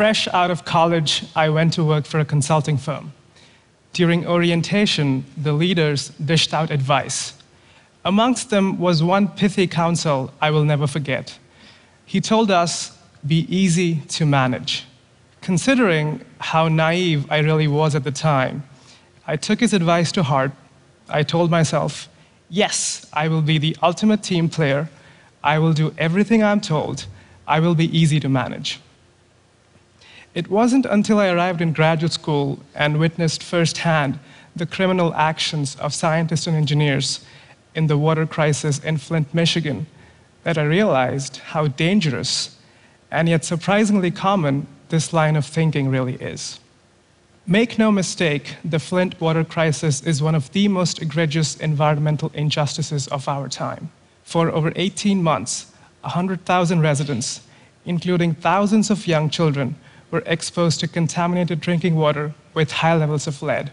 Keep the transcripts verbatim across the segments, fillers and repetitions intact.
fresh out of college, I went to work for a consulting firm. During orientation, the leaders dished out advice. Amongst them was one pithy counsel I will never forget. He told us, be easy to manage. Considering how naive I really was at the time, I took his advice to heart. I told myself, yes, I will be the ultimate team player. I will do everything I'm told. I will be easy to manage. It wasn't until I arrived in graduate school and witnessed firsthand the criminal actions of scientists and engineers in the water crisis in Flint, Michigan, that I realized how dangerous and yet surprisingly common this line of thinking really is. Make no mistake, the Flint water crisis is one of the most egregious environmental injustices of our time. For over eighteen months, one hundred thousand residents, including thousands of young children, were exposed to contaminated drinking water with high levels of lead.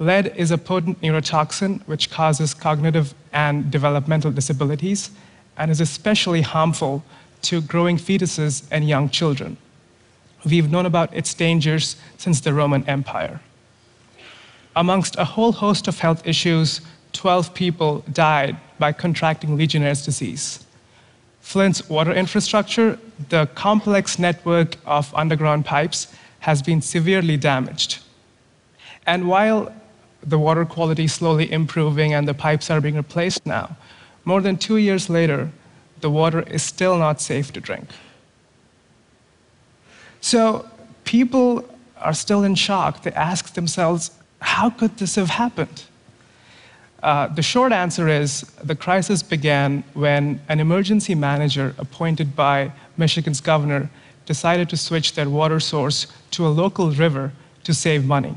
Lead is a potent neurotoxin which causes cognitive and developmental disabilities and is especially harmful to growing fetuses and young children. We've known about its dangers since the Roman Empire. Amongst a whole host of health issues, twelve people died by contracting Legionnaire's disease. Flint's water infrastructure, the complex network of underground pipes, has been severely damaged. And while the water quality is slowly improving and the pipes are being replaced now, more than two years later, the water is still not safe to drink. So people are still in shock. They ask themselves, how could this have happened? Uh, the short answer is the crisis began when an emergency manager appointed by Michigan's governor decided to switch their water source to a local river to save money.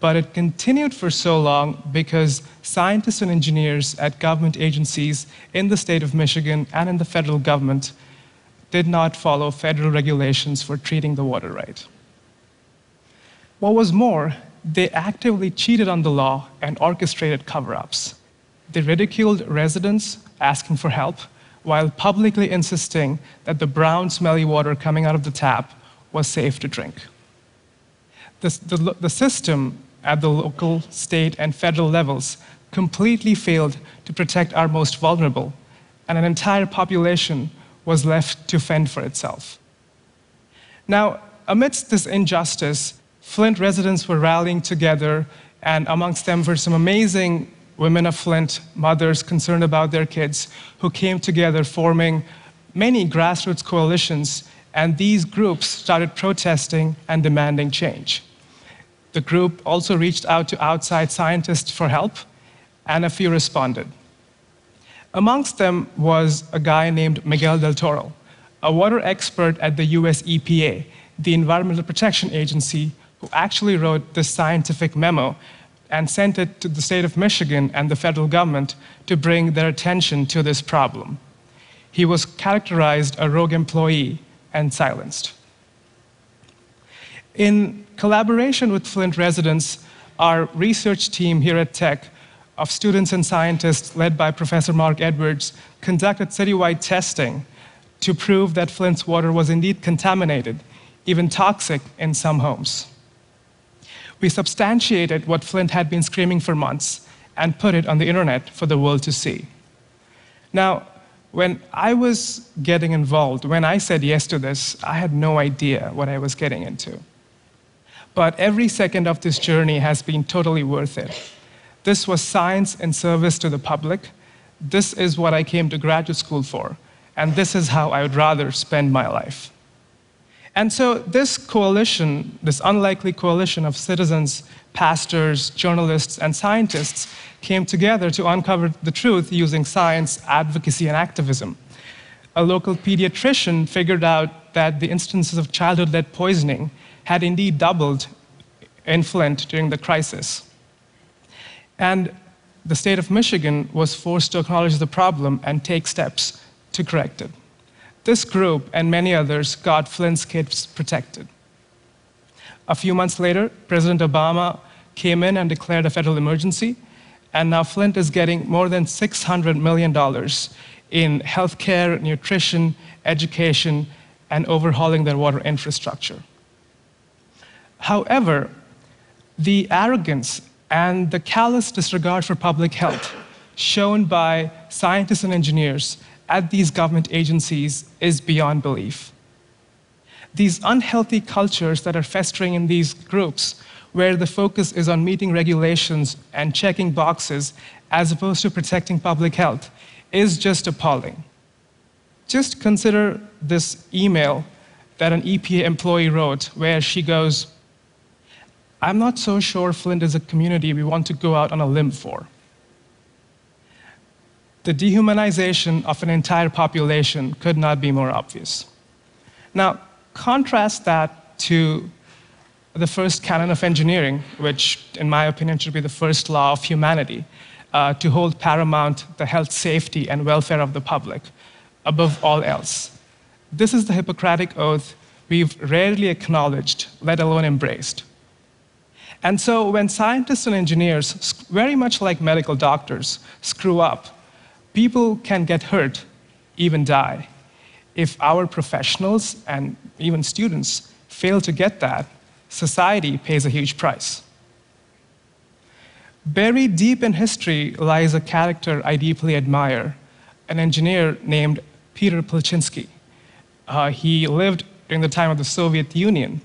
But it continued for so long because scientists and engineers at government agencies in the state of Michigan and in the federal government did not follow federal regulations for treating the water right. What was more, they actively cheated on the law and orchestrated cover-ups. They ridiculed residents asking for help while publicly insisting that the brown, smelly water coming out of the tap was safe to drink. The, the, the system at the local, state, and federal levels completely failed to protect our most vulnerable, and an entire population was left to fend for itself. Now, amidst this injustice, Flint residents were rallying together, and amongst them were some amazing women of Flint, mothers concerned about their kids, who came together forming many grassroots coalitions, and these groups started protesting and demanding change. The group also reached out to outside scientists for help, and a few responded. Amongst them was a guy named Miguel del Toro, a water expert at the U S E P A, the Environmental Protection Agency, who actually wrote this scientific memo and sent it to the state of Michigan and the federal government to bring their attention to this problem. He was characterized as a rogue employee and silenced. In collaboration with Flint residents, our research team here at Tech of students and scientists led by Professor Mark Edwards conducted citywide testing to prove that Flint's water was indeed contaminated, even toxic in some homes. We substantiated what Flint had been screaming for months and put it on the internet for the world to see. Now, when I was getting involved, when I said yes to this, I had no idea what I was getting into. But every second of this journey has been totally worth it. This was science in service to the public. This is what I came to graduate school for, and this is how I would rather spend my life. And so this coalition, this unlikely coalition of citizens, pastors, journalists, and scientists came together to uncover the truth using science, advocacy, and activism. A local pediatrician figured out that the instances of childhood lead poisoning had indeed doubled in Flint during the crisis. And the state of Michigan was forced to acknowledge the problem and take steps to correct it. This group and many others got Flint's kids protected. A few months later, President Obama came in and declared a federal emergency, and now Flint is getting more than six hundred million dollars in healthcare, nutrition, education, and overhauling their water infrastructure. However, the arrogance and the callous disregard for public health shown by scientists and engineers at these government agencies is beyond belief. These unhealthy cultures that are festering in these groups, where the focus is on meeting regulations and checking boxes as opposed to protecting public health, is just appalling. Just consider this email that an E P A employee wrote, where she goes, "I'm not so sure Flint is a community we want to go out on a limb for." The dehumanization of an entire population could not be more obvious. Now, contrast that to the first canon of engineering, which, in my opinion, should be the first law of humanity, uh, to hold paramount the health, safety, and welfare of the public above all else. This is the Hippocratic oath we've rarely acknowledged, let alone embraced. And so when scientists and engineers, very much like medical doctors, screw up, people can get hurt, even die. If our professionals and even students fail to get that, society pays a huge price. Buried deep in history lies a character I deeply admire, an engineer named Peter Polchinski. Uh, he lived during the time of the Soviet Union.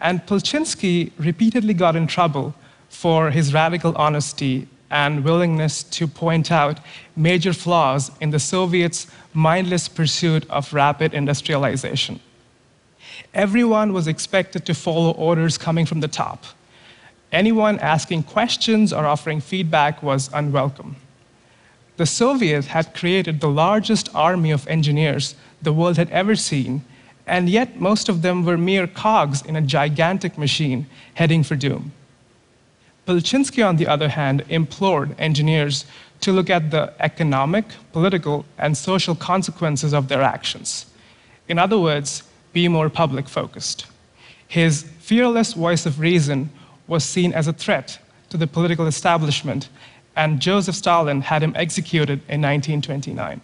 And Polchinski repeatedly got in trouble for his radical honesty and willingness to point out major flaws in the Soviets' mindless pursuit of rapid industrialization. Everyone was expected to follow orders coming from the top. Anyone asking questions or offering feedback was unwelcome. The Soviets had created the largest army of engineers the world had ever seen, and yet most of them were mere cogs in a gigantic machine heading for doom. Polchinski, on the other hand, implored engineers to look at the economic, political, and social consequences of their actions. In other words, be more public-focused. His fearless voice of reason was seen as a threat to the political establishment, and Joseph Stalin had him executed in nineteen twenty-nine.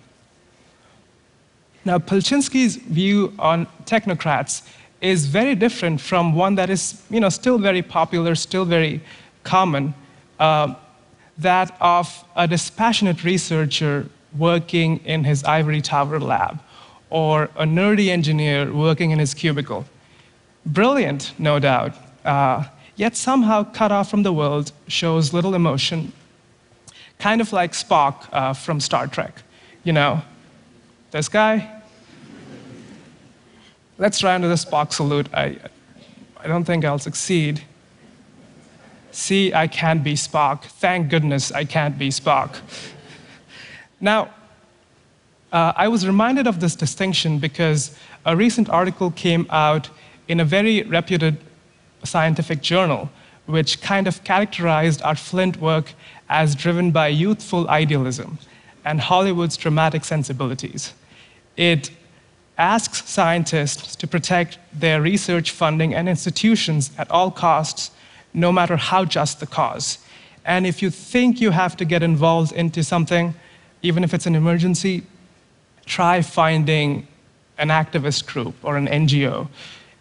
Now, Polchinski's view on technocrats is very different from one that is, you know, still very popular, still very common, uh, that of a dispassionate researcher working in his ivory tower lab, or a nerdy engineer working in his cubicle. Brilliant, no doubt, uh, yet somehow cut off from the world, shows little emotion, kind of like Spock uh, from Star Trek, you know, this guy. Let's try another Spock salute. I, I don't think I'll succeed. See, I can't be Spock. Thank goodness I can't be Spock. Now, uh, I was reminded of this distinction because a recent article came out in a very reputed scientific journal, which kind of characterized our Flint work as driven by youthful idealism and Hollywood's dramatic sensibilities. It asks scientists to protect their research funding and institutions at all costs, no matter how just the cause. And if you think you have to get involved into something, even if it's an emergency, try finding an activist group or an N G O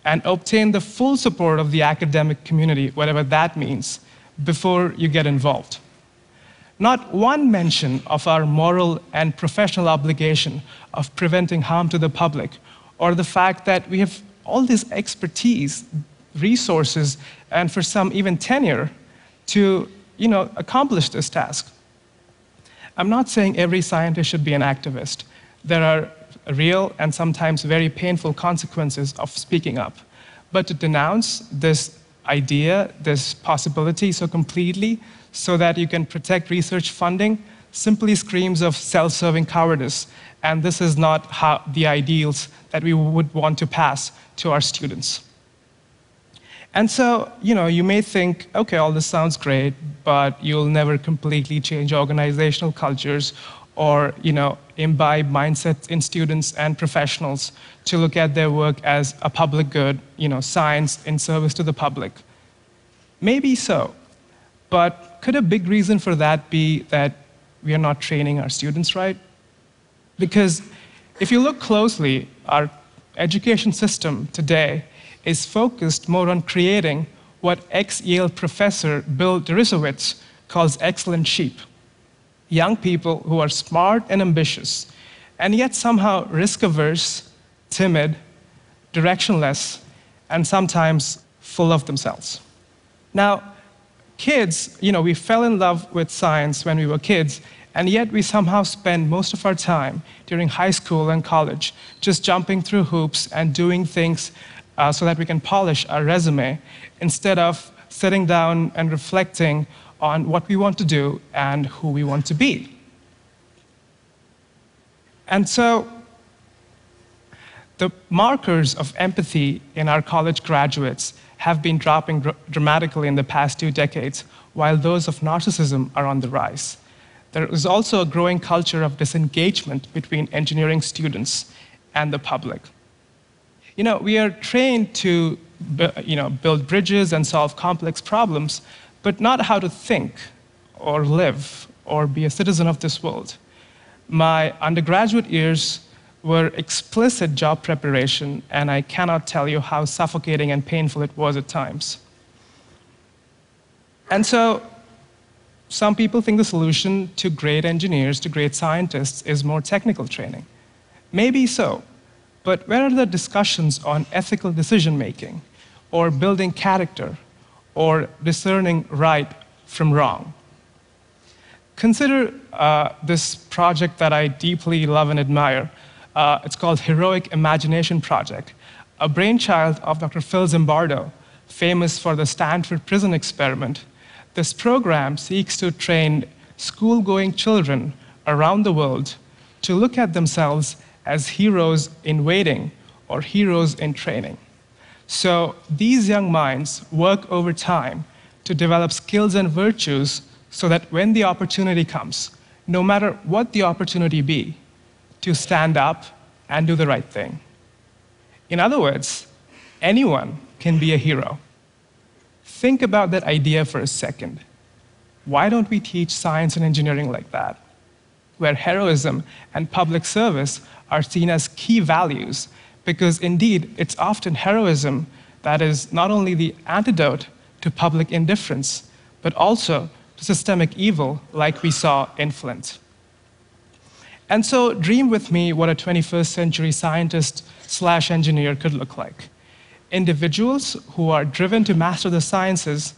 and obtain the full support of the academic community, whatever that means, before you get involved. Not one mention of our moral and professional obligation of preventing harm to the public, or the fact that we have all this expertise, resources, and for some even tenure to, you know, accomplish this task. I'm not saying every scientist should be an activist. There are real and sometimes very painful consequences of speaking up. But to denounce this idea, this possibility so completely, so that you can protect research funding, simply screams of self-serving cowardice. And this is not how the ideals that we would want to pass to our students. And so, you know, you may think, okay, all this sounds great, but you'll never completely change organizational cultures or, you know, imbibe mindsets in students and professionals to look at their work as a public good, you know, science in service to the public. Maybe so, but could a big reason for that be that we are not training our students right? Because if you look closely, our education system today is focused more on creating what ex-Yale professor Bill Deresiewicz calls excellent sheep, young people who are smart and ambitious, and yet somehow risk-averse, timid, directionless, and sometimes full of themselves. Now, kids, you know, we fell in love with science when we were kids, and yet we somehow spend most of our time during high school and college just jumping through hoops and doing things uh, so that we can polish our resume instead of sitting down and reflecting on what we want to do and who we want to be. And so the markers of empathy in our college graduates have been dropping dr- dramatically in the past two decades, while those of narcissism are on the rise. There is also a growing culture of disengagement between engineering students and the public. You know, we are trained to you know, build bridges and solve complex problems, but not how to think or live or be a citizen of this world. My undergraduate years were explicit job preparation, and I cannot tell you how suffocating and painful it was at times. And so, some people think the solution to great engineers, to great scientists, is more technical training. Maybe so, but where are the discussions on ethical decision-making, or building character, or discerning right from wrong? Consider uh, this project that I deeply love and admire. Uh, it's called Heroic Imagination Project, a brainchild of Doctor Phil Zimbardo, famous for the Stanford Prison Experiment. This program seeks to train school-going children around the world to look at themselves as heroes in waiting or heroes in training. So these young minds work over time to develop skills and virtues so that when the opportunity comes, no matter what the opportunity be, to stand up and do the right thing. In other words, anyone can be a hero. Think about that idea for a second. Why don't we teach science and engineering like that, where heroism and public service are seen as key values? Because indeed, it's often heroism that is not only the antidote to public indifference, but also to systemic evil, like we saw in Flint. And so dream with me what a twenty-first century scientist slash engineer could look like. Individuals who are driven to master the sciences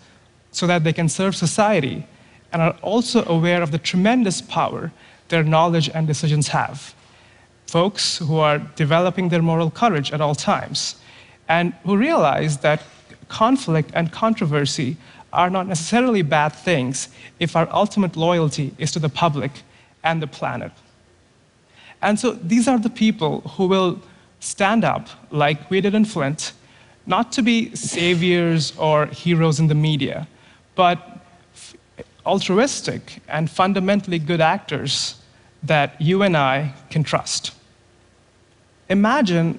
so that they can serve society and are also aware of the tremendous power their knowledge and decisions have. Folks who are developing their moral courage at all times and who realize that conflict and controversy are not necessarily bad things if our ultimate loyalty is to the public and the planet. And so these are the people who will stand up, like we did in Flint, not to be saviors or heroes in the media, but altruistic and fundamentally good actors that you and I can trust. Imagine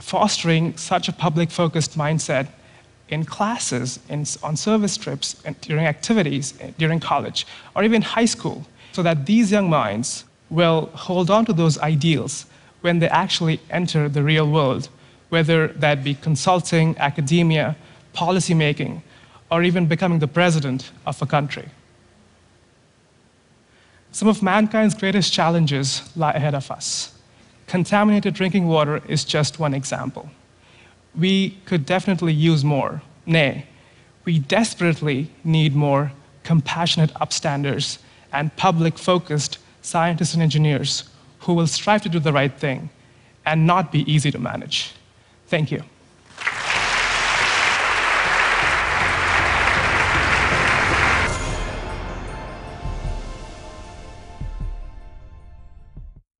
fostering such a public-focused mindset in classes, in, on service trips, and during activities, during college, or even high school, so that these young minds will hold on to those ideals when they actually enter the real world, whether that be consulting, academia, policymaking, or even becoming the president of a country. Some of mankind's greatest challenges lie ahead of us. Contaminated drinking water is just one example. We could definitely use more. Nay, we desperately need more compassionate upstanders and public-focused scientists and engineers who will strive to do the right thing and not be easy to manage. Thank you.